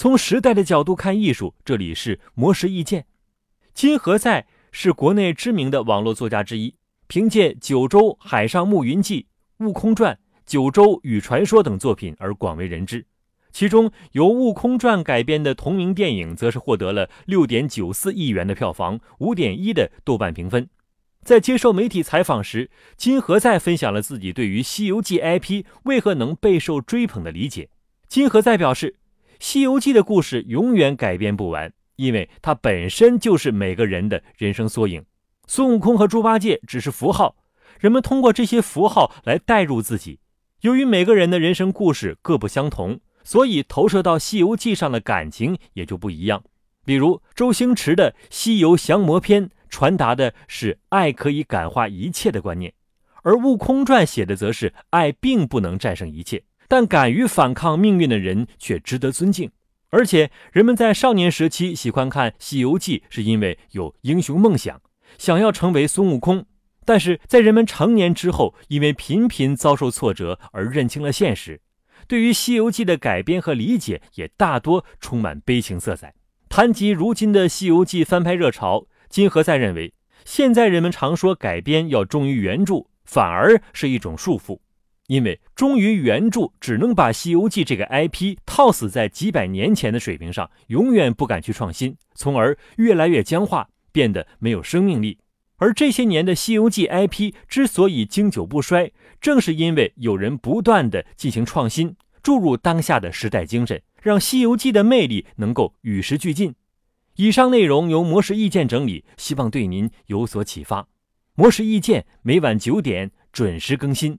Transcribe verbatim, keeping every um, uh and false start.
从时代的角度看艺术，这里是魔石意见。金何在是国内知名的网络作家之一，凭借《九州海上牧云记》《悟空传》《九州与传说》等作品而广为人知。其中由《悟空传》改编的同名电影则是获得了 六点九四亿元的票房， 五点一 的豆瓣评分。在接受媒体采访时，金何在分享了自己对于《西游记》I P 为何能备受追捧的理解。金何在表示，《西游记》的故事永远改编不完，因为它本身就是每个人的人生缩影。孙悟空和猪八戒只是符号，人们通过这些符号来代入自己。由于每个人的人生故事各不相同，所以投射到《西游记》上的感情也就不一样。比如周星驰的《西游降魔篇》传达的是爱可以感化一切的观念，而《悟空传》写的则是爱并不能战胜一切，但敢于反抗命运的人却值得尊敬。而且人们在少年时期喜欢看《西游记》，是因为有英雄梦想，想要成为孙悟空。但是在人们成年之后，因为频频遭受挫折而认清了现实，对于《西游记》的改编和理解也大多充满悲情色彩。谈及如今的《西游记》翻拍热潮，金何在认为，现在人们常说改编要忠于原著，反而是一种束缚，因为忠于原著只能把《西游记》这个 I P 套死在几百年前的水平上，永远不敢去创新，从而越来越僵化，变得没有生命力。而这些年的《西游记》I P 之所以经久不衰，正是因为有人不断地进行创新，注入当下的时代精神，让《西游记》的魅力能够与时俱进。以上内容由魔石意见整理，希望对您有所启发。魔石意见每晚九点准时更新。